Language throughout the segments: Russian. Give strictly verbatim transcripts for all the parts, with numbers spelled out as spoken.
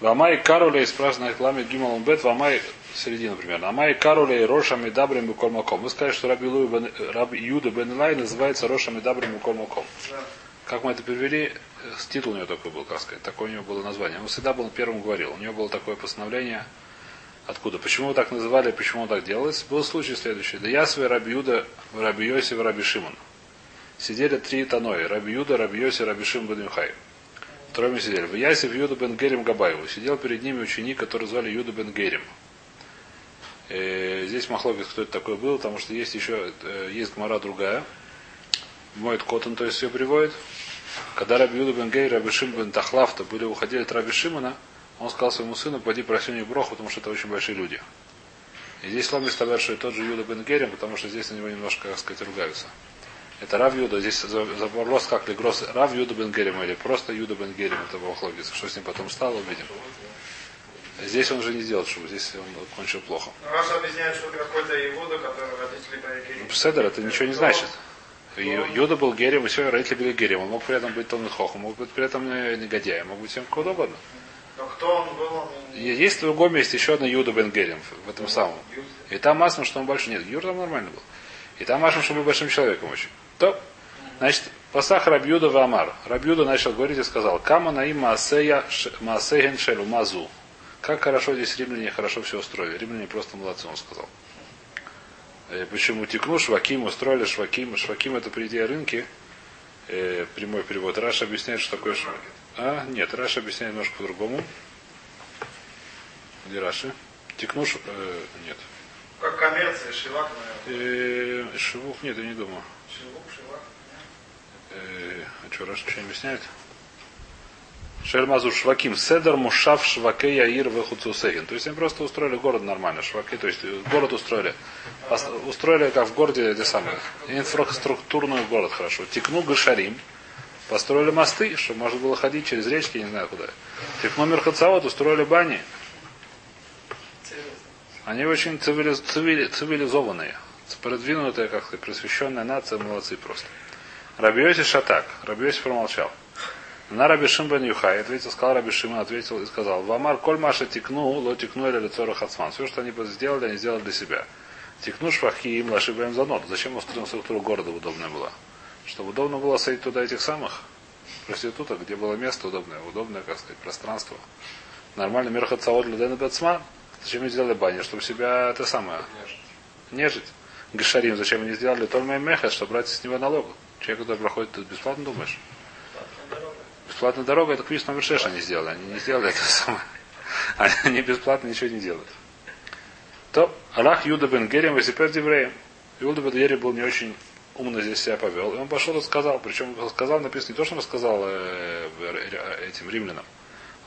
Вамай карулей, спрашивает на ламед гимал бет, вамай середина примерно. Амай карулей рошами дабрим и кормаком. Вы скажете, что Рабби Йехуда бен Илай называется рошами дабрим и кормаком. Как мы это перевели, титул у него такой был, как сказать, такое у него было название. Он всегда был первым говорил, у него было такое постановление. Откуда? Почему его так называли, почему он так делалось? Был случай следующий. Да я свой Рабби Йехуда, Рабби Йоси, Рабби Шимон. Сидели три танои. Рабби Йехуда, Рабби Йоси, Рабби Шимон бар Йохай. Вторыми сидели. В Ясе в Йехуда бен Герим Габаеву. Сидел перед ними ученик, который звали Йехуда бен Герим. И здесь махлокис, кто это такой был, потому что есть еще, есть гмара другая. Моет Котон, то есть ее приводит. Когда Рабби Йехуда бен Герим, Рабби Шимон бен Тахлафта были уходили от Рабби Шимона, он сказал своему сыну, пойди проси у них броху, потому что это очень большие люди. И здесь ломис ставят, что это тот же Йехуда бен Герим, потому что здесь на него немножко, как сказать, ругаются. Это Рав Йуда, здесь заборлос как ли гроз Рав Йехуда бен Герим или просто Йехуда бен Герим, это бахлогис. Что с ним потом стало, увидим. Здесь он уже не делает шубу, здесь он кончил плохо. Раша объясняет, что это какой-то Йехуда, который родители были Герим. Седер, это ничего не значит. Йехуда был Герим, и все, родители были Герим. Он мог при этом быть Талмид Хохом, мог быть при этом негодяем, мог быть всем кого угодно. Но кто он был? Есть в другом месте еще одна Йехуда бен Герим, в этом самом. И там маслом, что он большой. Нет, Юр там нормально был. И там маслом, что он был большим человеком очень. То, значит, пасах Рабби Йехуда в Амар. Рабби Йехуда начал говорить и сказал, «Кама наим маасея маасеген шелю мазу». Как хорошо здесь римляне хорошо все устроили. Римляне просто молодцы, он сказал. И почему текну, шваким, устроили шваким. Шваким это при идее рынки. Э, прямой перевод. Раша объясняет, что такое шваким. А, нет, Раша объясняет немножко по-другому. Где Раши? Текнуш? Э, нет. Как коммерция, шивак, наверное. Э, шивук? Нет, я не думаю. Шивук, шивак? Э, а что, Раша что объясняет? Шельмазу шваким. Седер мушав шваке яир вехуцусехин. То есть они просто устроили город нормально. Шваки, то есть город устроили. Устроили, как в городе, где самое. Инфраструктурный город, хорошо. Текну гашарим. Построили мосты, чтобы можно было ходить через речки, не знаю куда. Тикну Мерхацавод, устроили бани. Они очень цивилиз... цивили... цивилизованные, продвинутая, как сказать, просвещенная нация, молодцы просто. Рабби Йоси шатак. Рабби Йоси промолчал. На Рабби Шимон бар Йохай ответил, сказал Рабби Шимон, ответил и сказал, «Вамар, коль маша тикну, ло тикну или лицо рахацман». Все, что они сделали, они сделали для себя. Тикну швахи им лаши бэм занот. Зачем устроена структура города удобная была? Чтобы удобно было сойти туда этих самых проституток, где было место удобное, удобное, как сказать, пространство. Нормально мир хацаот леден бэтсман. Зачем они сделали баню? Чтобы себя это самое нежить. Гешарим, зачем они сделали Тольмей Мехес, чтобы брать с него налог? Человек, который проходит, ты бесплатно думаешь? Бесплатная дорога, это квиз номер шесть они сделали. Они не сделали это самое. Они бесплатно ничего не делают. То Рах Йехуда бен Герим весипер дивреем. Йехуда бен Герим был не очень умно здесь себя повел. И он пошел и рассказал. Причем рассказал, написано не то, что он рассказал э, э, этим римлянам.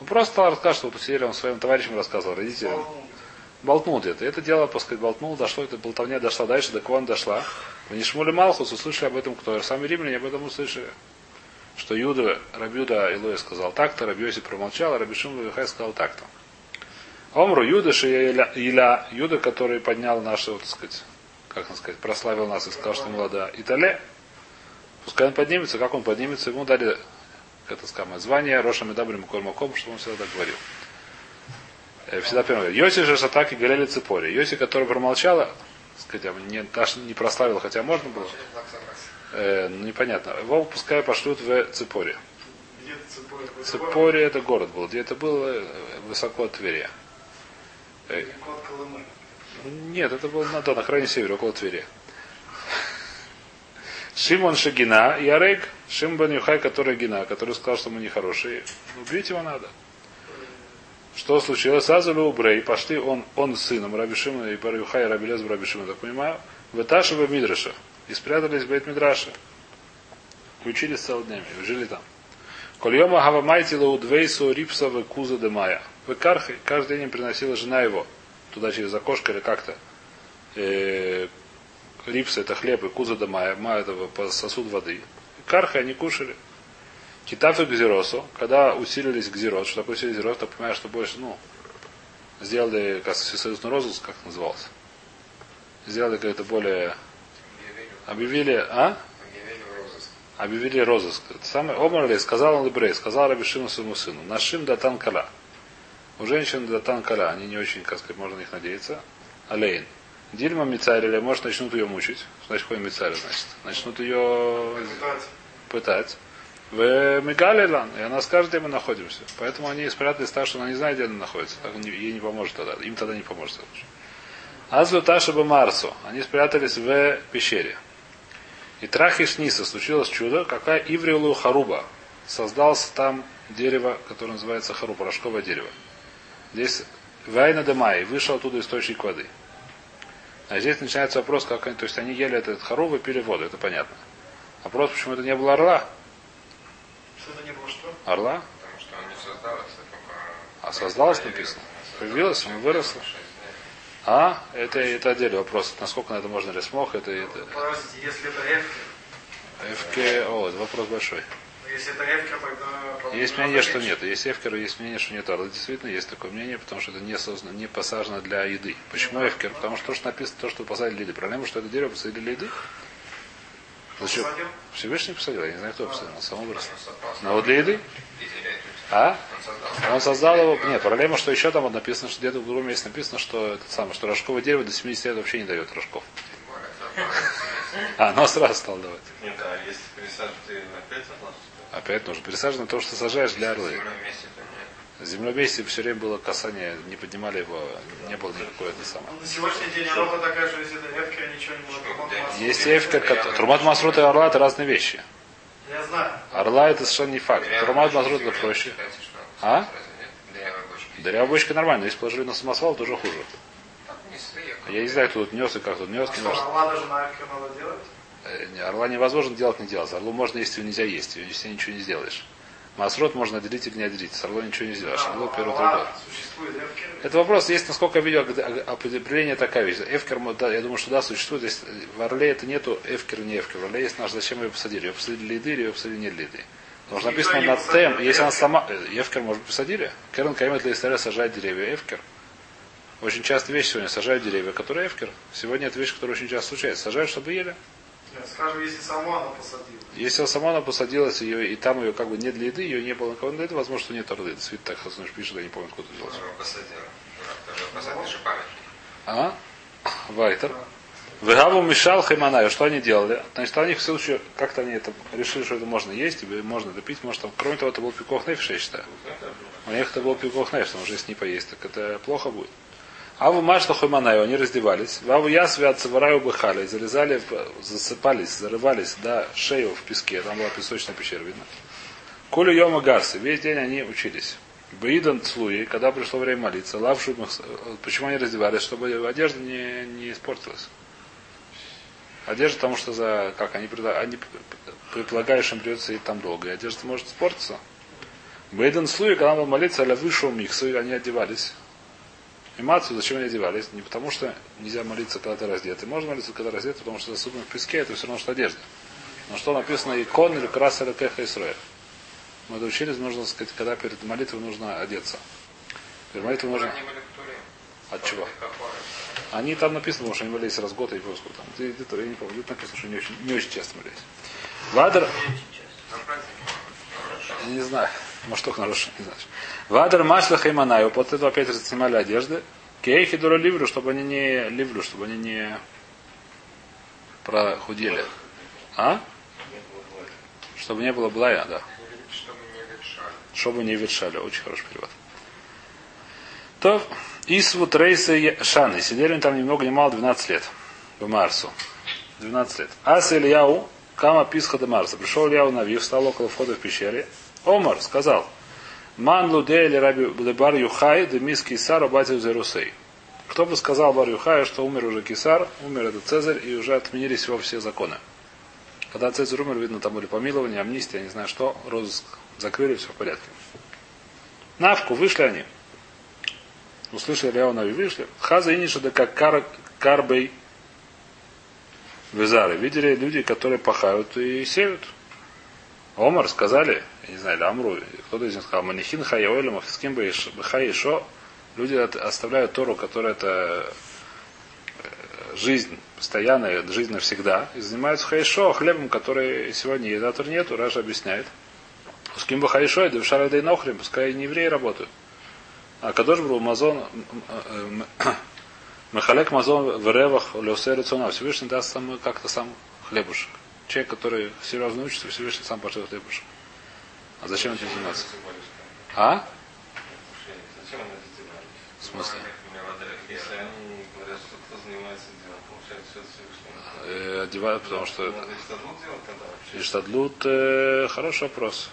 Он просто стал рассказывать, что вот усилили, он своим товарищам рассказывал, родителям. Болтнул где-то. Это дело, так сказать, болтнул, дошло, это болтовня дошла дальше, до кого она дошла. В Нишмуле Малхус услышали об этом кто? Сами римляне об этом услышали. Что Юда, Рабби Йехуда Илай сказал так-то, Рабби Йоси промолчал, а Рабби Шимон бар Йохай сказал так-то. Омру Юда Шияля, Юда, который поднял наши, вот, так сказать, как он сказать, прославил нас и сказал, что молода Италия, пускай он поднимется, как он поднимется, ему дали это сказать, звание Рошами Дабрим Кормаком, что он всегда так говорил. Всегда первым говорил. Йоси же шатак и горели цепори. Йоси, который промолчала, сказать, не, даже не прославил, хотя можно было. Э, непонятно. Его пускай пошлют в Цепори. Цепори это город был, где это было высоко от Твери. Далеко от Колымы. Нет, это было на, да, на крайнем севере, около Твери. Шимон Шагина, Ярек, Шимон бен Йохай, который Гина, который сказал, что мы нехорошие. Убить его надо. Что случилось? Азалю Брей, пошли он, он с сыном Рабби Шимона и бар Йохай, Рабби Лез, Рабби Шимона, так понимаю, в Эташа в Мидраша. И спрятались в Бейт-Мидраше. Учились целыми днями, жили там. Кольема Хавамайти Лаудвейсу Рипса в Куза де Майя. В Экархе каждый день приносила жена его. Туда через окошко или как-то. Э, рипса это хлеб и куза до мая, мая это сосуд воды. Карха они кушали. Китаф и гзиросу, когда усилились гзирос, что такое усилили гзирос, то понимаешь, что больше, ну, сделали, как всесоюзный розыск, как назывался. Сделали как-то более... Объявили, а? Объявили розыск. Объявили розыск. Это самое. Омарлей сказал он Лебрей, сказал Рабби Шимону своему сыну. Нашим датан кала. У женщин датан каля, они не очень, как сказать, можно на них надеяться. Алейн. Дильма мицариля, может, начнут ее мучить. Значит, какой мицариль, значит. Начнут ее пытать. В Мегалилан, и она скажет, где мы находимся. Поэтому они спрятались так, что она не знает, где она находится. Ей не поможет тогда. Им тогда не поможет. Азлю Ташиба Марсу. Они спрятались в пещере. И Трахиш Ниса случилось чудо, какая Иврилу Харуба. Создался там дерево, которое называется Хару, порошковое дерево. Здесь Вайна Демай, вышел оттуда источник воды. А здесь начинается вопрос, как они. То есть они ели этот Хару и пили воду, это понятно. Вопрос, почему это не было орла? Что-то не было что? Орла? Потому что он не создалось, а, а создалось, написано. Появилось, он выросло. А? Это, это отдельный вопрос. Насколько на это можно ли смог? Это, это... Простите, если это эфкер. Эфкер. О, это вопрос большой. Но если это эфкер, тогда... Есть мнение, что нет. Есть эфкер, есть мнение, что нет орла. Действительно, есть такое мнение, потому что это не, создано, не посажено для еды. Почему эфкер? Потому что то, что написано, то, что посадили для еды. Проблема, что это дерево посадили для еды. Зачем? Посадил? Всевышний посадил, я не знаю, кто посадил, он сам выросло. Но вот для еды? А? Он создал его. Нет, проблема, что еще там вот написано, что где-то в другом месте написано, что это самое, что рожковое дерево до семидесяти лет вообще не дает рожков. А, оно сразу стало давать. Нет, а если пересаживать, ты опять согласен? Опять нужно. Пересаживать на то, что сажаешь для орлы. В землеместе все время было касание, не поднимали его, не было никакой это самое. На сегодняшний день орла такая же, если это эфкер, ничего не может. Есть эфкер, Турмат Масрута и орла — это разные вещи. Я знаю. Орла — это совершенно не факт. Турмат Масрута — это проще. А? Дырявая бочка нормально, если положили на самосвал, то уже хуже. Я не знаю, кто тут нес и как тут нес. А что, орла даже на эфкер надо делать? Орла невозможно делать, не делать. Орлу можно есть, ее нельзя есть, ее если ничего не сделаешь. Масрот можно отделить или не отделить. С орлой ничего не сделаешь. Орло первое другое. Это вопрос, есть, насколько я видел, определение такая вещь. Эфкер, я думаю, что да, существует. Здесь в орле это нету эфкер, не эфкер. В орле есть наш, зачем ее посадили? Ее посадили для еды или ее посадили не для еды? Потому что написано на тем, если она сама... Эфкер, может быть, посадили? Керн Каймет для Исраэля сажает деревья эфкер. Очень часто вещь сегодня сажают деревья, которые эфкер. Сегодня это вещь, которая очень часто случается. Сажают, чтобы ели. Скажем, если сама она посадилась. Если сама она посадилась, ее, и там ее как бы не для еды, ее не было на кого для еды, возможно, что нет орлы. Свит так, Хасныш пишет, я не помню, кто-то делал. А? Вайтер. Вегаву мешал хайманаю. Что они делали? Значит, у них в случае, как-то они это решили, что это можно есть, можно это пить, может там. Кроме того, это был пикох нефиш, я считаю. У них это был пикох нефиш, потому что если не поесть, так это плохо будет. А в Машло Хойманаю они раздевались. В Аву Ясве отцевараю быхали. Залезали, засыпались, зарывались до шею в песке. Там была песочная пещера, видно. Кулю Йома Гарсы. Весь день они учились. Баидан Цлуи, когда пришло время молиться. Лавшу, почему они раздевались? Чтобы одежда не, не испортилась. Одежда, потому что за как они, они предполагающим придется и там долго. И одежда может испортиться. Баидан Цлуи, когда было молиться, аля вышел миксы, они одевались. И мацию, зачем они одевались? Не потому, что нельзя молиться, когда ты раздет. И можно молиться, когда раздет, потому что засыпано в песке, это все равно, что одежда. Но что написано икон или краса или кеха Исроя. Мы это учились, нужно сказать, когда перед молитвой нужно одеться. Перед молитвой нужно... От чего? Они там написано, потому что они молились раз в год, и просто там. Я не помню, это написано, что не очень, не очень часто молились. Вадр... Я не знаю. Может, только нарушил, не знаю. Вадар Машлах и Манаю. После этого опять снимали одежды. Кейхи дура ливрю, чтобы они не ливрю, чтобы они не прохудели. А? Чтобы не было блая, да. Чтобы не ветшали. Очень хороший перевод. То Исвут Рейсы Шаны. Сидели там ни много ни мало двенадцать лет. В Марсу. двенадцать лет. Ас Ильяу Кама Писха де Марса. Пришел Ильяу Нави, встал около входа в пещере. Омар сказал, «Ман лудели Рабби бар Йохай, де мис кисар обатил зерусей». Кто бы сказал бар Юхаю, что умер уже кисар, умер этот Цезарь, и уже отменились его все законы. Когда Цезарь умер, видно, там были помилования, амнистия, не знаю что, розыск закрыли, все в порядке. Навку, вышли они. Услышали Леонави, вышли. Хаза иниша да как кар, карбей визары. Видели люди, которые пахают и сеют. Омар сказали, я не знаю, или Амру, кто-то из них сказал, Манихин Хайоэль, Мафиским Бхайшо, люди оставляют Тору, которая это жизнь, постоянная, жизнь навсегда, и занимаются Хайшо, хлебом, который сегодня едатор нету, Раша объясняет. Пуским Бхайшо, и Девшара Дейнохрим, пускай не евреи работают. А Кадош Бру Мазон Махалек Мазон в Ревах Леосе Рецона. Всевышний даст сам как-то сам хлебушек. Человек, который серьезно учится, Всевышний сам пошлет хлебушек. А зачем этим заниматься? А? Зачем они это делают? В смысле? Если они говорят, что кто занимается делом, получается все Всевышний. Одевают, потому что... Надо иштадлут делать тогда вообще? Иштадлут... Хороший вопрос.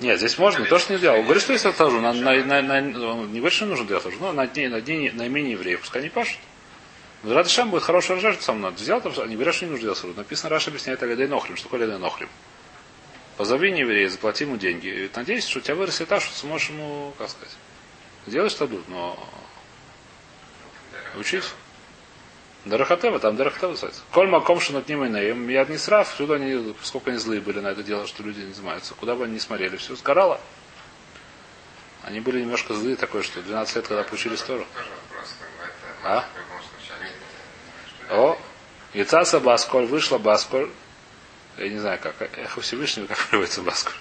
Нет, здесь можно, то, что не делал. Говорит, что если я сажу, на, на, на, на, не говорит, что нужно делать, но на дни, на дни наименее евреев, пускай не пашут. Но Радышам будет хороший урожай, что со мной надо. Взял, там, они говорят, что не нужно делать сажу. Написано, Раша объясняет Алидай Нохрим. Что такое Алидай Нохрим? Позови не еврея, заплати ему деньги. И надеюсь, что у тебя вырастет так, что сможешь ему, как сказать, делать что дадут, но учись. Дарахатева, там Дарахатева называется. Коль маком, что над ним и наим, я не срав, всюду они, сколько они злые были на это дело, что люди не занимаются. Куда бы они ни смотрели, все сгорало. Они были немножко злые, такое, что двенадцать лет, когда получили сторону. А? О, яйцаса басколь, вышла басколь. Я не знаю, как, эхо Всевышнего, как приводится басколь.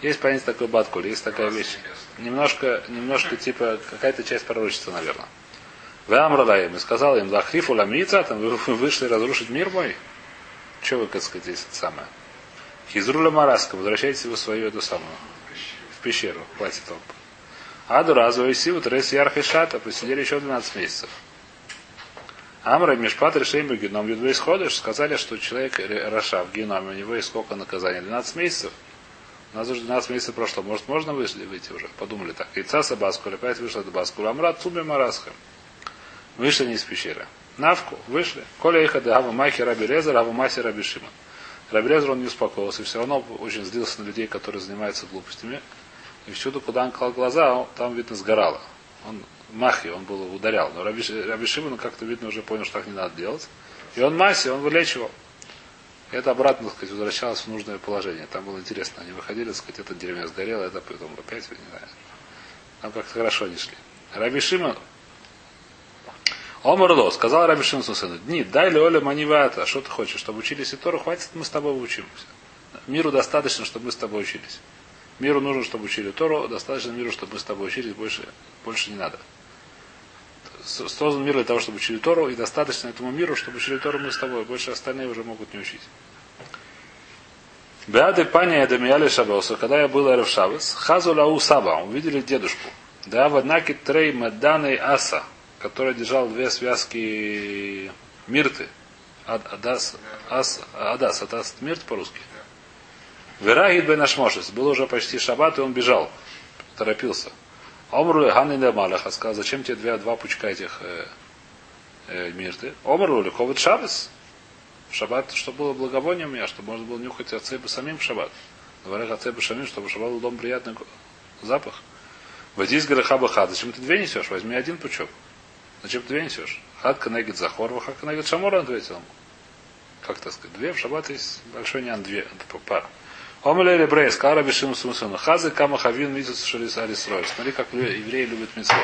Есть понятие такой батколь, есть такая вещь. Немножко, немножко типа, какая-то часть пророчества, наверное. И сказал им, лахрифу ламица, там вы вышли разрушить мир мой. Че вы, как сказать, здесь самое? Хизруля Мараска, возвращайтесь в свою эту самую. В пещеру. Хватит толп. Аду разовый сиву, трес ярх и шата, посидели еще двенадцать месяцев. Амра и Мишпат решили бы геном юдвей сходишь, сказали, что человек Раша в геноме, у него есть сколько наказаний? двенадцать месяцев. У нас уже двенадцать месяцев прошло. Может, можно вышли выйти уже? Подумали так. Яйца собаску, опять вышла до баску. Амра цуби Мараска. Вышли они из пещеры. Навку вышли. Коля их от Авамахи Раби Лезер, Авамаси Раби Шимон. Раби Лезер он не успокоился. И все равно очень злился на людей, которые занимаются глупостями. И всюду, куда он клал глаза, там, видно, сгорало. Он Махи, он был ударял. Но Раби, Раби Шимон как-то, видно, уже понял, что так не надо делать. И он Маси, он вылечивал. И это обратно, так сказать, возвращалось в нужное положение. Там было интересно. Они выходили, так сказать, это деревня сгорело, это потом опять, не знаю. Там как-то хорошо не шли. Раби Шимон Омарло, сказал Раби Шимон сыну, дни, дай ли Оля манивата, что ты хочешь, чтобы учились и Тору, хватит, мы с тобой учимся. Миру достаточно, чтобы мы с тобой учились. Миру нужно, чтобы учили Тору, достаточно миру, чтобы мы с тобой учились, больше, больше не надо. Создан мир для того, чтобы учили Тору, и достаточно этому миру, чтобы учили Тору мы с тобой, больше остальные уже могут не учить. Беады пани Эдемиали Шабеоса, когда я был Эрев Шабес, хазу лау саба, увидели дедушку. Да, в однаке трей медданей аса, который держал две связки мирты. Адас, ас, адас, адас, мирт по-русски. Верагид бен Ашмошес. Было уже почти шаббат, и он бежал. Торопился. Омрули Ганни де Малаха. Сказал, зачем тебе два, два пучка этих э, э, мирты? Омрули Ковид Шаббес. Шаббат, чтобы было благовонием меня, чтобы можно было нюхать ацебы самим в шаббат. Говорят, ацебы самим, чтобы шаббат был дом приятный запах. Вадис Гарахабаха. Зачем ты две несешь? Возьми один пучок. Зачем ты две несешь? Хатка негит захорва, хатка негит шамора, ответил ему. Как так сказать? Две в шаббат есть большой нян две. Это пар. Омлели брейс, кара бешим сумсуну. Хазы кама хавин митсус шалис алисрой. Смотри, как евреи любят митцвот.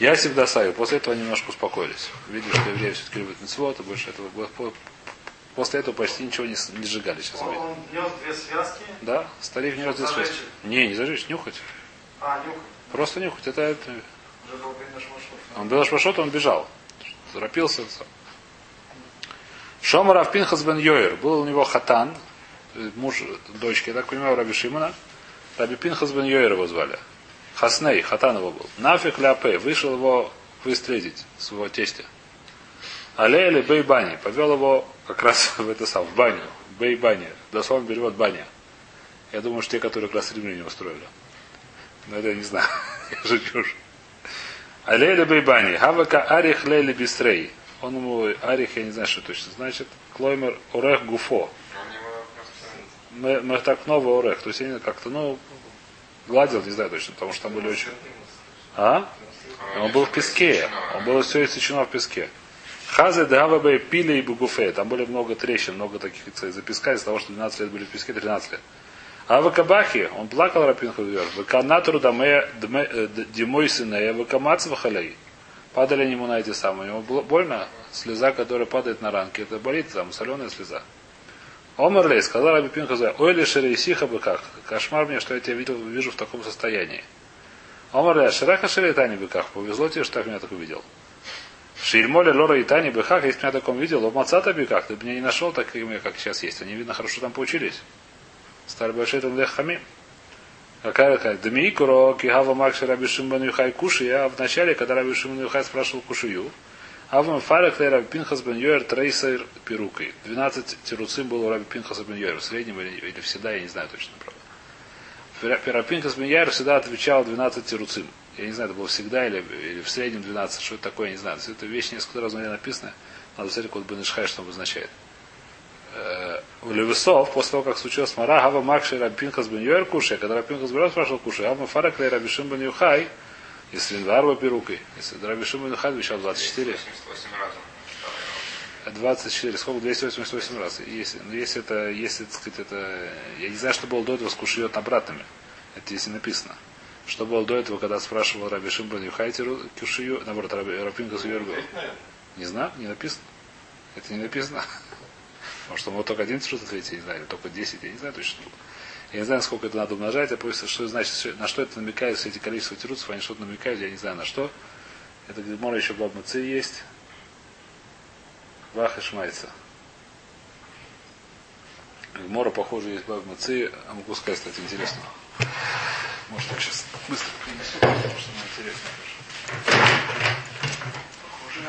Я всегда саю. После этого немножко успокоились. Видели, что евреи все-таки любят митцвот, и больше этого... После этого почти ничего не, не сжигали. Сейчас он видно. Нес две связки? Да, старик нес две связки. Не, не зажечь, нюхать. А, нюхать. Просто нюхать. Это... это... Он был Ашмашот, он бежал. Торопился. Шома Рабби Пинхас бен Яир. Был у него хатан, муж дочки, я так понимаю, Раби Шимона. Рабби Пинхас бен Яир его звали. Хасней, хатан его был. Нафиг ляпе, вышел его выстрелить, своего тестя. Алели бейбани, повел его как раз в это сам, в баню. Бейбани, дословно перевод баня. Я думаю, что те, которые как раз римляне устроили. Но это я не знаю, я шучу. Алейли Бейбани, Хавака Арих Лейли Бистрей. Он ему Арих, я не знаю, что точно значит. Клоймер Урех Гуфо. Мехтакнова Урех. То есть они как-то, ну, гладил, не знаю точно, потому что там были очень. А? Он был в песке. Он был все иссечено в песке. Хазе Дхавабе пили и Бугуфе. Там были много трещин, много таких из-за песка, из-за того, что двенадцать лет были в песке, тринадцать лет. А в Кабахе, он плакал Рапинху Вер, в Канатору Димой Синея, в Камацвахалей. Падали ему на эти самые. Ему было больно, слеза, которая падает на ранки. Это болит, там соленая слеза. Омерлей, сказал Рабби Пинхас, ой ли шерейсиха бы как. Кошмар мне, что я тебя видел, вижу в таком состоянии. Омар Шираха Шири Тани Беках. Повезло тебе, что так меня так увидел. Шильмоле Лора и Тани Бехах, если меня таком видел, Ломацата Беках, ты бы меня не нашел такими, как сейчас есть. Они, видно, хорошо там поучились. Стали большие там для хами. Какая такая? Дмикуро, Кигава Макши Рабби Шимон бар Йохай Куши. Я вначале, когда Рабби Шимон бар Йохай спрашивал Кушию, Авам Фарек Рабби Пинхас бен Яир Трейсер Перукой. Двенадцать тируцим было у Рабби Пинхаса бен Яира. В среднем или, или всегда, я не знаю точно, правда. Рабби Пинхас бен Яир всегда отвечал двенадцать тируцим. Я не знаю, это было всегда или, или в среднем двенадцать. Что это такое, я не знаю. Эта вещь несколько раз у меня написана. Надо посмотреть, код Бен Ишхай, что он обозначает. У Левесов, после того, как случилось Мара, Авам Макши Рабби Пинхас бен Яир Куши. Когда Рабби Пинхас бен Яир спрашивал Куши, Авам Фарек Рабби Шимон бар Йохай. Если Линварва Перукой, если Рабби Шимон бар Йохай обещал двадцать четыре. двадцать четыре, сколько? двести восемьдесят восемь раз. Если, ну, если это, если, так сказать, это... Я не знаю, что было до этого с Кушиот обратными. Это если написано. Что было до этого, когда спрашивал Рабби Шимон бар Йохай Кушию, наоборот, Рабби Пинхас бен Яир. Не знаю, не написано. Это не написано. Может, он вот только один тирус ответил, я не знаю, или только десять, я не знаю точно. Я не знаю, сколько это надо умножать, а просто что значит, на что это намекает, все эти количества тирусов, они что-то намекают, я не знаю на что. Это Гемора еще Баб Маци есть. Вах и Шмайца. Гемора, похоже, есть Баб Маци, а могу сказать, кстати, интересно. Может, так сейчас быстро принесу, потому что мне интересно тоже. Похоже.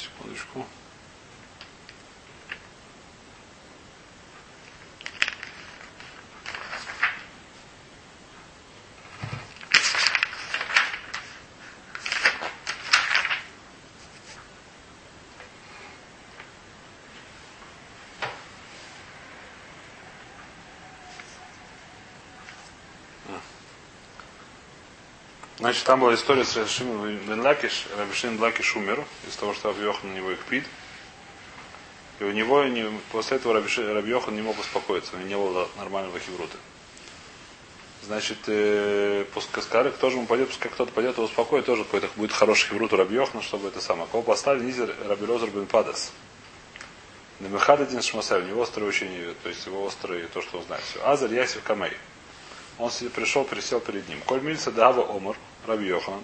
Секундочку. Значит, там была история с Рабби Шимон бен Лакиш. Рабби Шимон бен Лакиш умер из-за того, что Рабби Йохан на него их пит. И у него не, после этого Рабби Йохан не мог успокоиться, у него не было нормального хеврута. Значит, э, пускай скарик тоже ему пойдет, пускай кто-то пойдет и успокоит, тоже какой-то будет хороший хеврут у Рабби Йохана, чтобы это самое. Кого поставили низер Рабби Лозер бен Падас. На Мехададин Шмасай, у него острые учения, то есть его острые, то, что он знает. Все. Азар Ясив Камей. Он пришел, присел перед ним. Коль мильца дава омар, Рабби Йохан.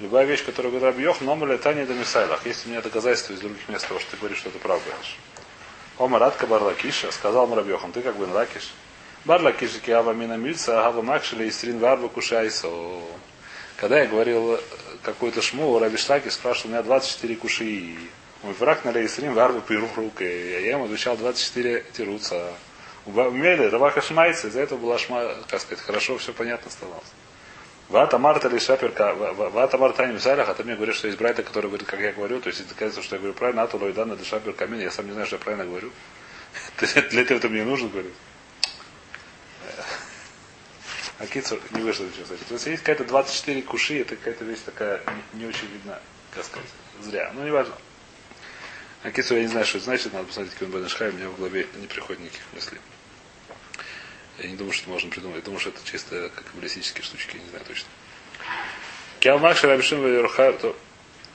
Любая вещь, которую говорит Рабби Йохан, омар лета не до мисайлах. Есть у меня доказательства из других мест того, что ты говоришь, что ты прав говоришь. Омар атка бар Лакиша, сказал ему Рабби Йохан, ты как Бен Закиш. Бар Лакиш ки ава мина мильца, ава макшили и стрин варва кушайсо. Когда я говорил какую-то шму, Рабби Шлаки спрашивал меня двадцать четыре куши. Мой враг на рейсрин варва пирух рука. Я ему отвечал двадцать четыре тируца. Умели, Рабаха Шмайца, из-за этого была шма, как сказать, хорошо, все понятно становилось. Вата Марта или Шаперка, Вата Марта не в салях, а ты мне говоришь, что есть брайта, который говорит, как я говорю, то есть это доказывается, что я говорю правильно, а то Лойдана для Шапер Камин, я сам не знаю, что я правильно говорю. Для этого это мне не нужно говорить. А Китсур не вышло ничего, кстати. То есть есть какая-то двадцать четыре куши, это какая-то вещь такая не очень видна, как сказать, зря. Ну, не важно. А Китсур я не знаю, что это значит, надо посмотреть, какой он Бен Ишхай, у меня в голове не приходит никаких мыслей. Я не думаю, что это можно придумать. Я думаю, что это чисто как каббалистические штучки, я не знаю точно. Киалмакши Рабби Шимон бар Йохай.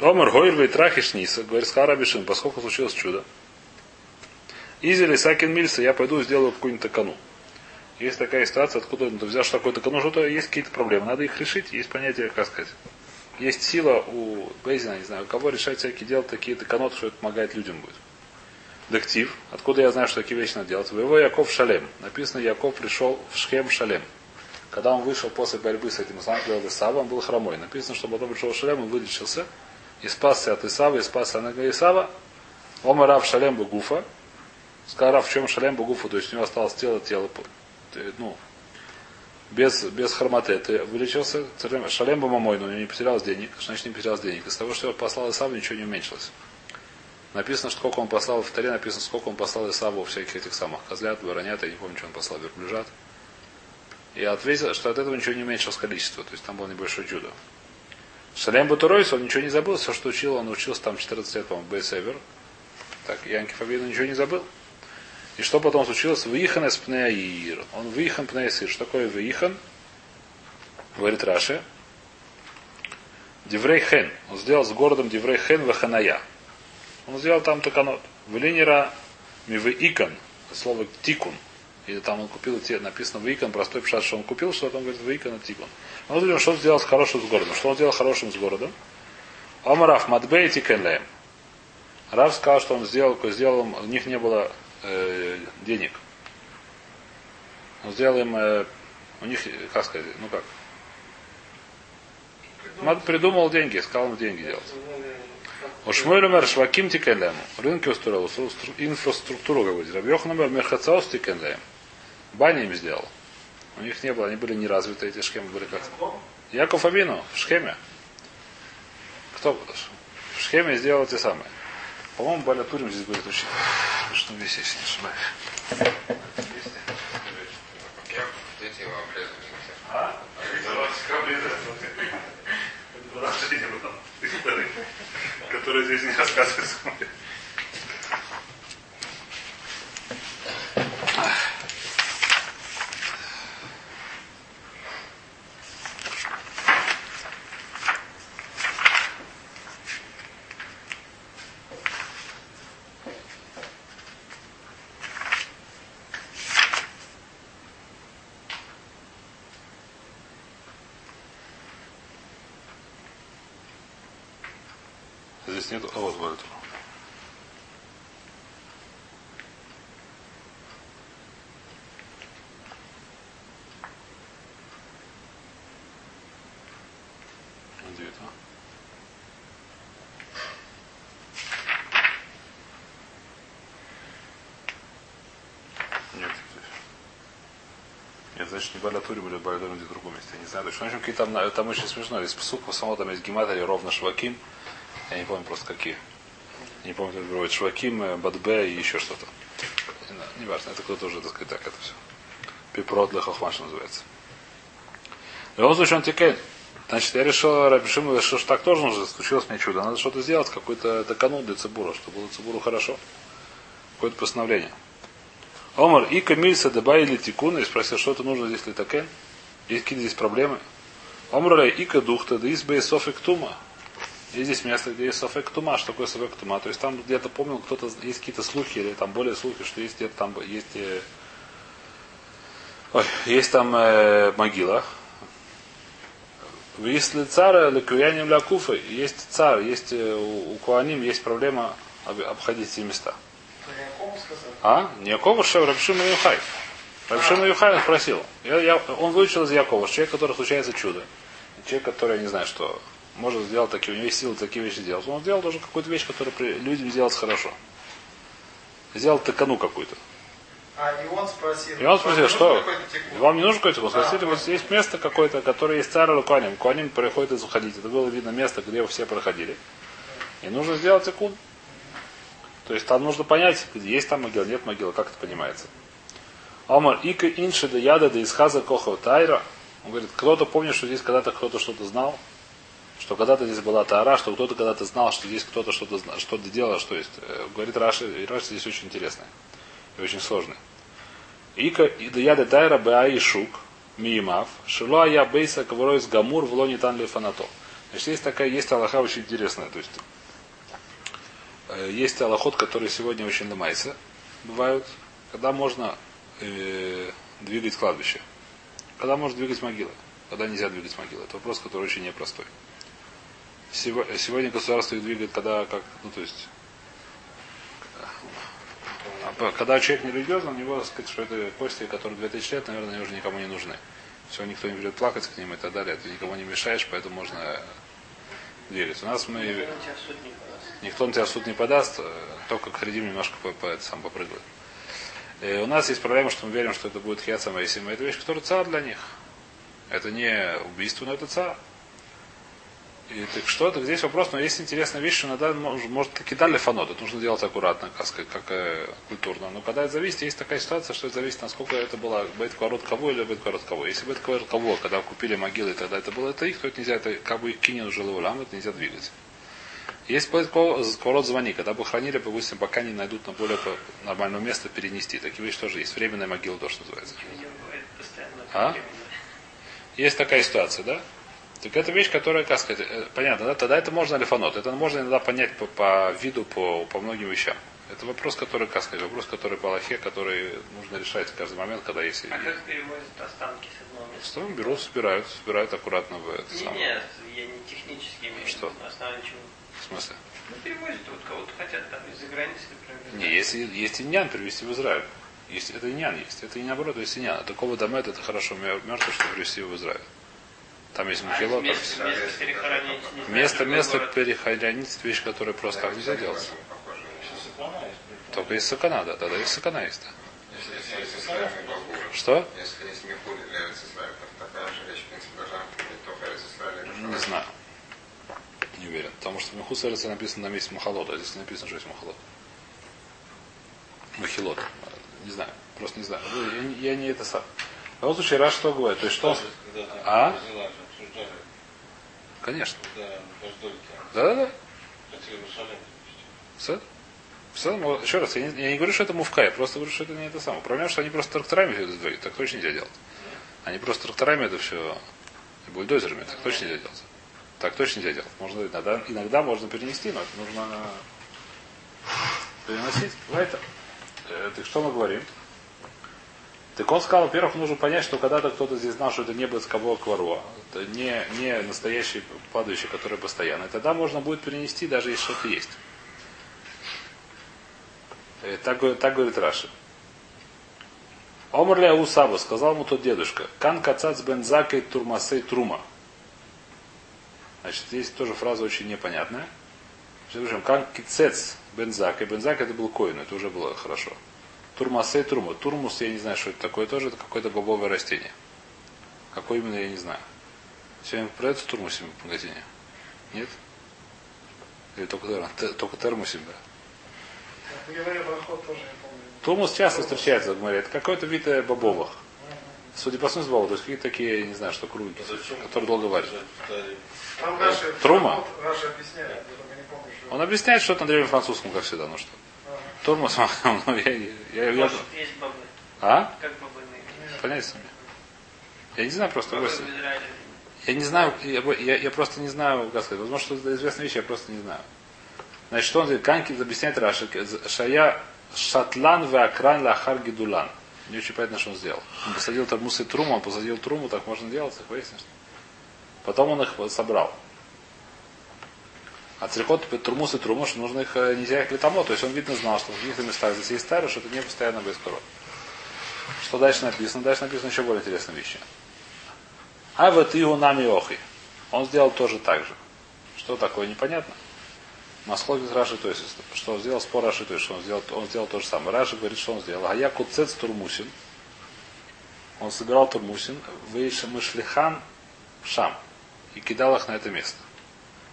Омар Гойрвей Трахиш Ниса, говорит, сказал Рабби Шимон, поскольку случилось чудо. Изели Сакин Мильса, я пойду сделаю какую-нибудь такану. Есть такая ситуация, откуда он взял, что такое такану, что-то есть какие-то проблемы, надо их решить, есть понятие, как сказать. Есть сила у Бейзина, не знаю, у кого решать всякие дела, такие таканоты, что это помогает людям будет. Дектив, откуда я знаю, что такие вещи надо делать? В его Яаков Шалем. Написано, Яаков пришел в Шхем Шалем. Когда он вышел после борьбы с этим Исавом, Исава, он был хромой. Написано, что потом пришел в Шалем, он вылечился. И спасся от Исава, и спасся от Исава. Ома Рав Шалем Багуфа. Сказал Рав, в чем Шалем Багуфа? То есть у него осталось тело, тело, ну, без, без хромоты. Ты вылечился, Шалем Бамамой, но у него не потерялось денег. Значит, не потерялось денег. Из того, что его послал Исава, ничего не уменьшилось. Написано, сколько он послал, в Таре написано, сколько он послал Исаву всяких этих самых козлят, воронят, я не помню, что он послал, верблюжат. и ответил, что от этого ничего не уменьшилось количество, то есть там было небольшое чудо. Шалем Батуровец, он ничего не забыл, все, что учил, он учился там четырнадцать лет, по-моему, Бейсевер. Так, Яаков Авину ничего не забыл. И что потом случилось? Выехан из Пнеаир. Он выехан Пнеаир. Что такое выехан? Говорит Раши. Деврейхен. Он сделал с городом Деврейхен Ваханая. Он сделал там токанот. Велинера Мивеикон. Слово тикун. Или там он купил, написано Веикон, простой пшат, что он купил, что он говорит Веикон и тикун. Он думал, что он сделал с хорошим с городом. Что он сделал хорошим с городом? Омараф Матбей Тикенлеем. Рав сказал, что он сделал, сделал, у них не было э, денег. Он сделал им, э, у них, как сказать, ну как? Мат придумал деньги, сказал им деньги делать. У Шмуэлемер Шваким Тикенлем. Рынки устроил, инфраструктуру, как говорится. Рабби Йоханан бен Хацаос Тикенлем. Бани им сделал. У них не было, они были неразвиты, эти шхемы были как. Яаков Авину в Шхеме. Кто? В Шхеме сделал те самые. По-моему, Баля Турим здесь будет учить. Что весь есть, не ошибаюсь. А? Которые здесь не рассказываются. Здесь нету, а вот в эту. Где это? Нет, нет, значит, не Баля Турим или Баля Турим, где-то в другом месте. Я не знаю точно. В общем, там, там очень смешно. Из псука самого там есть гематрия ровно Шваким. Я не помню просто какие. Не помню, как бывает Шваким, Бадбе и еще что-то. Не, не важно, это кто-то уже, так сказать, так это все. Пипрот для Хохмаша называется. В любом случае он тикает. Значит, я решил, Рабби Шимон решил, что так тоже нужно, случилось мне чудо. Надо что-то сделать, какой-то канун для Цибура, чтобы было Цибуру хорошо. Какое-то постановление. Омар, и Камильса добавили тикун, и спросил, что-то нужно здесь ли такен? Есть какие-то здесь проблемы? Омар, и Кадухта, да из Бейсофик Тума. И здесь место, где есть Сафек Тума. Что такое Сафек Тума? То есть там где-то, помнил, кто-то есть какие-то слухи, или там более слухи, что есть где-то там есть, ой, есть там э, могила. Если царь, лекуяним лякуфы, есть царь, есть у, у Куаним, есть проблема об, обходить эти места. А? Не Яакова, а Рабби Шимон бар Йохай. Рабби Шимон бар Йохай спросил. Я, я, он выучил из Яакова, что человек, который случается чудо. Человек, который, я не знаю, что... Может сделать такие, у него есть силы такие вещи делать. Он сделал тоже какую-то вещь, которую людям делать хорошо. Сделал токану какую-то. А, и он спросил. И он спросил, что? Вам не нужно какой-то? Он спросил, а, вот есть место какое-то, которое есть царь Куаним. Куаним приходит и заходить. Это было видно место, где все проходили. И нужно сделать тикун. То есть там нужно понять, есть там могила, нет могила, как это понимается. Омар, ика инши да яда да исхаза кохо тайра. Он говорит, кто-то помнит, что здесь когда-то кто-то что-то знал. Что когда-то здесь была таара, что кто-то когда-то знал, что здесь кто-то что-то, что-то делал, что есть. Говорит Раши, и Раши здесь очень интересный и очень сложный. Ика ида тайра беа ишук миимав шилуа я бейса кавроис гамур вло нитан лефанато. Значит, есть такая, есть алаха очень интересная. То есть есть алахот, который сегодня очень ломается, бывают, когда можно э, двигать кладбище, когда можно двигать могилы, когда нельзя двигать могилы. Это вопрос, который очень непростой. Сегодня государство их двигает, когда как, ну то есть, когда человек нерелигиозный, у него сказать, что это кости, которые две тысячи лет, наверное, они уже никому не нужны. Все, никто не придет плакать к ним и так далее. Ты никому не мешаешь, поэтому можно двигать. У нас мы никто на тебя в суд не подаст, никто на тебя в суд не подаст, только Хридим немножко по, по, это, сам попрыгает. И у нас есть проблема, что мы верим, что это будет хият самоисим. Это вещь, которая царь для них. Это не убийство, но это царь. И, так что это здесь вопрос, но есть интересная вещь, что иногда может таки дали фанот, это нужно делать аккуратно, как сказать, как э, культурно. Но когда это зависит, есть такая ситуация, что это зависит, насколько это было бейт-кварот кого или бейт-кварот кого. Если бейт-кварот кого, когда купили могилы, тогда это было это их, то это нельзя, это как бы их кинен жилой лам, это нельзя двигать. Есть бейт-кварот звони, когда бы хранили, допустим, пока не найдут на более нормальное место перенести. Такие вещи тоже есть. Временная могила тоже называется. А? Есть такая ситуация, да? Так это вещь, которая, как сказать, понятно, да? Тогда это можно лифанот, это можно иногда понять по, по виду, по, по многим вещам. Это вопрос, который, как сказать, вопрос, который по лахе, который нужно решать в каждый момент, когда есть... А как перевозят останки с одного места? Что берут, собирают, собирают аккуратно в это не, самое. Нет, я не технически имею в виду, в смысле? Ну перевозят вот кого-то хотят, там из-за границы, например. Не, если есть иньян, привезти в Израиль. Есть, это иньян есть, это не наоборот, есть иньян. Такого домет это хорошо мертвый, что привезти в Израиль. Там есть махилот. А место, место перехоронить. Место, место перехоронить, вещь, которая просто так нельзя делать. Только есть сакана, да, тогда есть сакана есть. Да. Если есть ислам, что? Если есть михуль для Эрец-Исраиля, то такая же вещь, в принципе, должна быть только Эрец-Исраиля. Не знаю. Не уверен. Потому что в миху с Эрец-Исраиля написано на месте махалот, а здесь не написано, что есть махалот. Махилот. Не знаю. Просто не знаю. Я, я не это сам. В любом случае, Раш что говорит? То есть что? А? Конечно. Да-да-да. Все? Все? Еще раз, я не, я не говорю, что это мувка, я просто говорю, что это не это самое. Проблема, что они просто тракторами все это двигают, так точно нельзя делать. Они просто тракторами это все, бульдозерами, так точно нельзя делать. Так точно нельзя делать. Можно иногда, иногда можно перенести, но это нужно переносить. Лайтер. Так что мы говорим? Так он сказал, во-первых, нужно понять, что когда-то кто-то здесь знал, что это не близковое кваро, это не, не настоящий падающий, который постоянно. И тогда можно будет перенести, даже если что-то есть. И так, так говорит Раши. Омрля Усаба, сказал ему тот дедушка, Кан кацац бен закай турмасей трума. Значит, здесь тоже фраза очень непонятная. Значит, Кан кицец бен закай. Бен закай это был коин, это уже было хорошо. Турмасей трума. Турмус, я не знаю, что это такое тоже, это какое-то бобовое растение. Какое именно, я не знаю. Сегодня продается турмусим в магазине? Нет? Или только, только термусим, да? Турмус часто встречается, говорят, это какой-то вид бобовых. Судя по смыслу бобовых, то есть какие-то такие, я не знаю, что круги, которые долго варят. Трума? Он объясняет что-то на древнефранцузском, как всегда, ну что. Турмус, но я, я, я... Может, есть бобы. А? Как бобы? Понятно. Я не знаю просто. Я не знаю, я, я, я просто не знаю, как сказать. Возможно, что это известная вещь, я просто не знаю. Значит, что он говорит? Канки объясняет Раши. Шая шатлан веакран лахар гидулан. Не очень понятно, что он сделал. Он посадил турмусы труму, он посадил труму, так можно делать, так выяснишь. Потом он их собрал. А циркот турмус и труму, что нужно их нельзя их летамо. То есть он, видно, знал, что в каких-то местах здесь есть старые, что это не постоянно бейскорот. Что дальше написано? Дальше написано еще более интересные вещи. А вот и у нами охи. Он сделал тоже так же. Что такое, непонятно. Масхлокис Раши Тойсис. Что он сделал? Спор Раши Тойсис. Он сделал, он сделал то же самое. Раши говорит, что он сделал. А я куцец турмусин. Он собирал турмусин. Выше мышлихан шам. И кидал их на это место.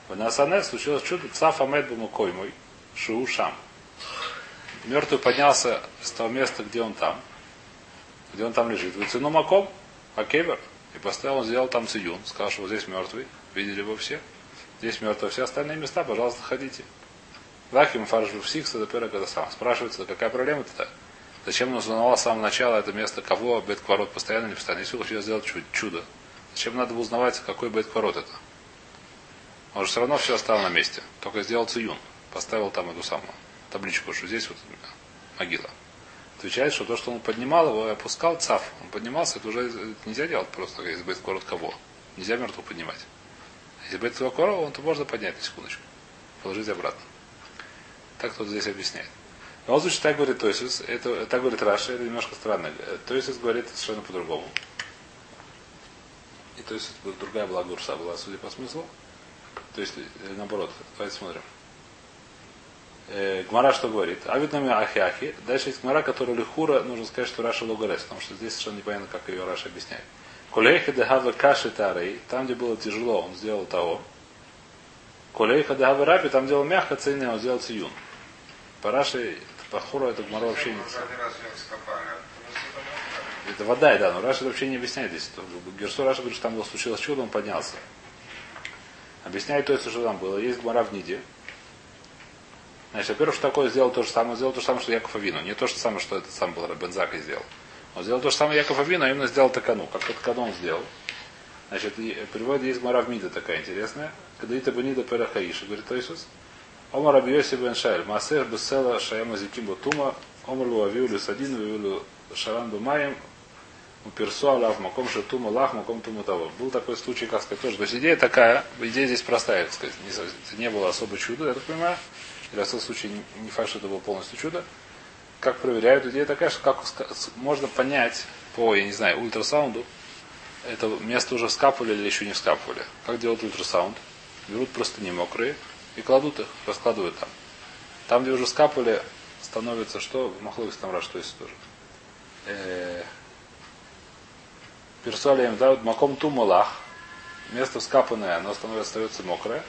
В Насане случилось чудо, цаф амет бумукой мой, шуу шам. Мертвый поднялся с того места, где он там, где он там лежит. Выцену маком, акевер, и поставил, он сделал там цидюн, сказал, что вот здесь мертвый, видели бы все, здесь мертвый, все остальные места, пожалуйста, ходите. Лахим фаржу всех, садапера кадасам. Спрашивается, какая проблема-то? Зачем он узнавал с самого начала это место, кого бейт-кварот постоянно или постоянно? Если хочешь сделать чудо, зачем надо было узнавать, какой бейт-кварот это? Он же все равно все оставил на месте. Только сделал циюн. Поставил там эту самую табличку, что здесь вот могила. Отвечает, что то, что он поднимал его и опускал, цаф. Он поднимался, это уже нельзя делать просто, если будет корот кого. Нельзя мертвого поднимать. Если будет этого корова, то можно поднять на секундочку. Положить обратно. Так кто-то здесь объясняет. Но он звучит так, говорит Тойсис. Это так говорит Раши, это немножко странно. Тойсис говорит совершенно по-другому. И Тойсис другая была гурса, была, судя по смыслу. То есть, наоборот, давайте смотрим. Э, гмара что говорит? Авиднами ахи-ахи. Дальше есть гмара, которая лихура, нужно сказать, что Раша логарес, потому что здесь совершенно непонятно, как ее Раша объясняет. Колехи дегава каши тарей, там, где было тяжело, он сделал того. Колейха дагабарапи, там делал мягко, цельное, он сделал циюн. Параши, пахура, это гмара вообще не цельно. Это вода, да, но Раши это вообще не объясняет здесь. Герсу Раши говорит, что там случилось чудо, он поднялся. Объясняет то, что там было. Есть гмара в Ниде. Значит, во-первых, что такое сделал то же самое, сделал то же самое, что Яаков Авину. Не то же самое, что этот сам был Бен Закай сделал. Он сделал то же самое Яаков Авину, а именно сделал такану. Как такану он сделал. Значит, приводит, есть гмара в Ниде такая интересная. Кадаита Бенида Перахаиша, говорит Иисус. Омар Рабби Йоси бен Шайль, Маасер Бесела Шаяма Зиким Бутума, Омар Луавиулю Садин, Виулю Шаран Бумаем, Уперсуа Лав Маком Шатума Лах Маком Туму Того. Был такой случай, как сказать, тоже. То есть идея такая, идея здесь простая, так сказать. Не было особо чуда, я так понимаю. Или в этом случае не факт, что это было полностью чудо. Как проверяют, идея такая, что как можно понять по, я не знаю, ультрасаунду, это место уже вскапывали или еще не вскапывали. Как делают ультрасаунд? Берут простыни мокрые и кладут их, раскладывают там. Там, где уже скапали, становится что? Махловикс там раз, что есть тоже. Персуалием дают маком тумалах. Место вскапанное, оно становится, остается мокрое.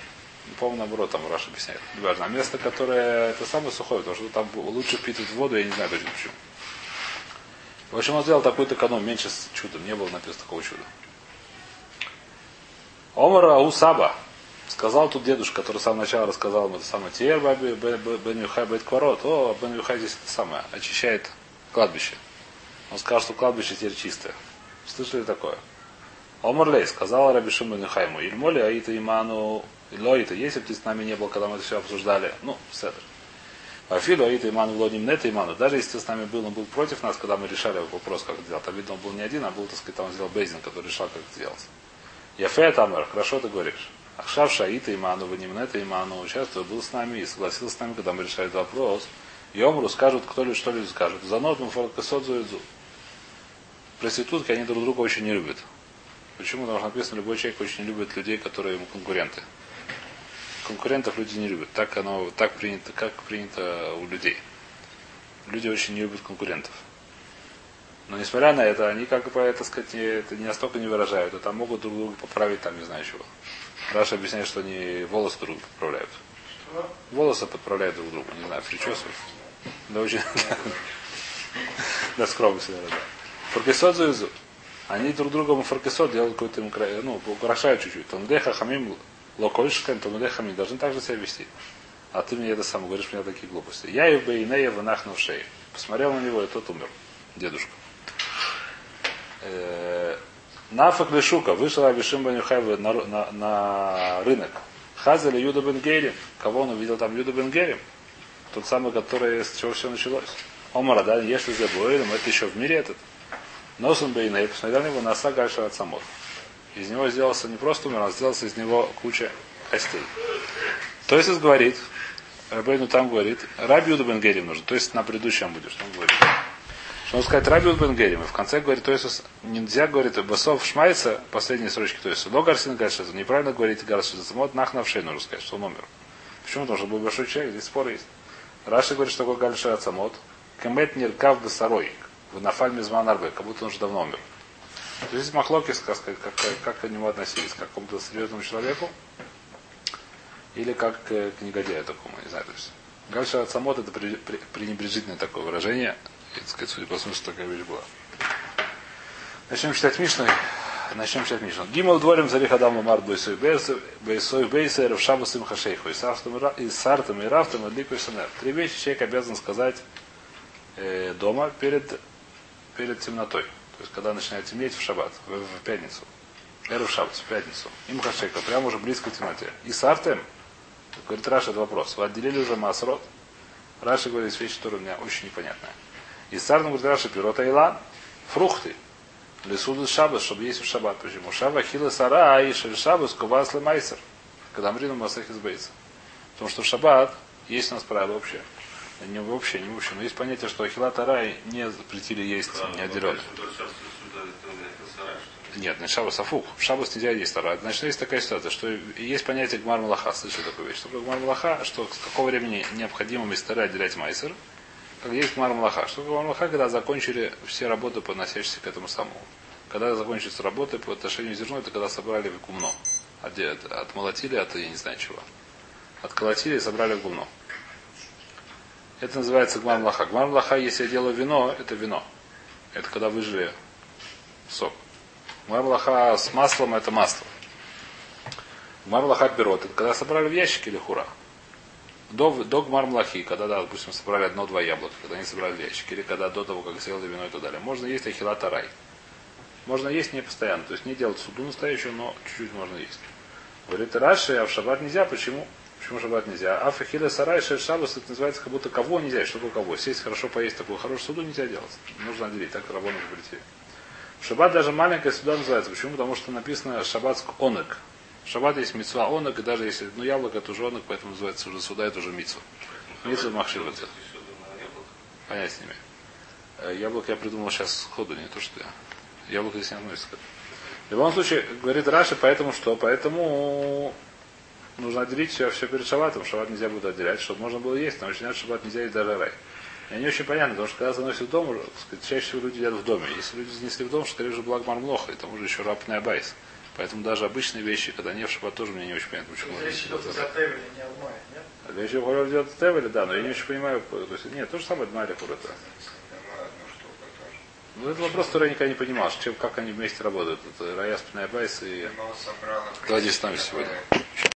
Не помню, наоборот, там Раш объясняет. Неважно. А место, которое это самое сухое, потому что там лучше впитывает воду, я не знаю точно почему. В общем, он сделал такую экономию, меньше с чудом. Не было написано такого чуда. Омара Усаба. Сказал тут дедушка, который с самого начала рассказал ему это самое. Тиер Баби Бен Яхай Бейт Кварот. О, Бен Яхай здесь это самое. Очищает кладбище. Он сказал, что кладбище теперь чистое. Слышали такое? Омрлей сказал Рабби Шимон бар Йохай ему. Ильмоли Аита Иману Илоита. Если бы ты с нами не был, когда мы это все обсуждали. Ну, седр. Афилу Аита Иману Лоним Нета Иману. Даже если ты с нами был, он был против нас, когда мы решали вопрос, как это делать. Там, видно, он был не один, а был, так сказать, там сделал Бейзин, который решал, как это делать. Яфе Тамер. Хорошо ты говоришь. Ахшав Шаита Иману, Ванимнета Иману участвовал, был с нами и согласился с нами, когда мы решали этот вопрос. Йомру скажут, кто ли что ли скажут. За ножным форткасодзу идзу. Проститутки, они друг друга очень не любят. Почему? Потому что написано, любой человек очень не любит людей, которые ему конкуренты. Конкурентов люди не любят. Так оно, так принято, как принято у людей. Люди очень не любят конкурентов. Но несмотря на это, они как бы, так сказать, это не настолько не выражают. А там могут друг друга поправить, там не знаю чего. Раша объясняет, что они волосы друг друга подправляют. Что? Волосы подправляют друг другу, не знаю, причесывают. Да очень... Да скромно всегда, да. Фаркисот завезут. Они друг другому фаркисот делают какой-то им край... Ну, украшают чуть-чуть. Тонглеха хамим локольшкан, тонглеха хамим. Должны так же себя вести. А ты мне это сам говоришь, мне такие глупости. Я и бейнея вынахну в шее. Посмотрел на него, и тот умер. Дедушка. Нафак Лешука вышел Рабби Шимон бар Йохай на, на, на рынок. Хазали Йехуда бен Герим. Кого он увидел там? Йехуда бен Герим. Тот самый, который, с чего все началось. Омара, да, если за Буэлем, это еще в мире этот. Носом Бейней, посмотрел на его носа Гальша от Самот. Из него сделался не просто умер, а сделался из него куча костей. То есть он говорит, Рабейну там говорит, Рабби Йехуда бен Герим нужен. То есть на предыдущем будешь. Он говорит. Что он сказать Рабби Йехуда бен Герим, и в конце говорит, то есть нельзя, говорит, басов шмайца, последние строчки, то есть, но Гарсин Гальшеза, неправильно говорите Гарсин, вот нахнавшей нужно сказать, что он умер. Почему? Потому что был большой человек, здесь споры есть. Раши говорит, что такое Гальши Ацамот, Кемет Неркав Басарой, в Нафальме Зманарбе, как будто он уже давно умер. То есть здесь махлоки, как, как, как к нему относились, как к какому-то серьезному человеку, или как к негодяю такому, не знаю. То есть Гальши Ацамот это при, при, пренебрежительное такое выражение. Сказать, судя по смыслу, такая вещь была. Начнем читать Мишну. Начнем читать Мишну. Гимал дворим зарих Адам Амар Бойсой Бейсер в Шаббас им Хашейху. И Сартом и Рафтом и Ликвисенер. Три вещи человек обязан сказать э, дома перед, перед темнотой. То есть, когда начинает темнеть в шаббат, в, в пятницу. Эр в Шаббас, в пятницу. Им Хашейху, прямо уже близко к темноте. И Сартом, говорит Раша, это вопрос. Вы отделили уже Масрот? Раша говорит, вещь, которая у меня очень непонятная. И сарну говорит, Раши, пирот айла, фрукты, лесуды шаббас, чтобы есть в шаббат. Почему? Шаба хила сара, аишель шаббас, кубас лемайсер, кадамрину масах из бейца. Потому что в шаббат есть у нас правило вообще. Не вообще, не в общем. Но есть понятие, что ахила тарай не запретили есть, да, не отделенно. Нет, не шаббас, а фух. В шаббас нельзя есть тарай. Значит, есть такая ситуация, что есть понятие гмар малаха. Слышали такую вещь? Что гмар малаха, что с какого времени необходимо из тарай отделять майсер? Как есть гмар малаха. Что гмар малаха, когда закончили все работы, относящиеся к этому самому. Когда закончится работа по отношению к зерну, это когда собрали в кумно. Отмолотили, от я не знаю чего. отколотили и собрали в гумно. Это называется гмар млаха. Гмар млаха, если я делаю вино, это вино. Это когда выжили сок. Гмар млаха с маслом, это масло. Гмар млаха пирот, это когда собрали в ящике или хура. До, до гмар млахи, когда, да, допустим, собрали одно-два яблока, когда они собрали в ящике, или когда до того, как сделали вино и так далее. Можно есть ахила тарай. Можно есть не постоянно, то есть не делать суду настоящую, но чуть-чуть можно есть. Говорит Раши, а в шаббат нельзя, почему? Почему шаббат нельзя? А фахиля сарай шер шаббас, это называется как будто кого нельзя, что такое кого. Сесть хорошо поесть, такую хорошую суду нельзя делать. Нужно отделить, так работает в бритве. Шаббат даже маленькая суда называется. Почему? Потому что написано шаббатск онек. Шаббат есть митцва онек, и даже если ну, яблоко, это уже онек, поэтому называется уже суда, это уже митцва. Митцва махшивается. Понятно с ними. Яблоко я придумал сейчас ходу, не то что я. Яблоко здесь не относится. В любом случае, говорит Раши, поэтому что? Поэтому нужно отделить все, все перед шаббатом. Шаббат нельзя будет отделять, чтобы можно было есть. Но очень шаббат нельзя есть даже рай. И они очень понятны, потому что когда заносят в дом, уже, сказать, чаще всего люди едят в доме. Если люди занесли в дом, скорее же благ мармлоха, и там уже еще рапная байс. Поэтому даже обычные вещи, когда не в шаббат, тоже мне не очень понятно, почему можно есть. Для еще хоров идет в тевеле, да, но я не очень понимаю. То есть, нет, то же самое дмари хурота. Ну, этот вопрос, который я никогда не понимал, чем, как они вместе работают. Это Рая Спинайбайс и Владимир с нами сегодня.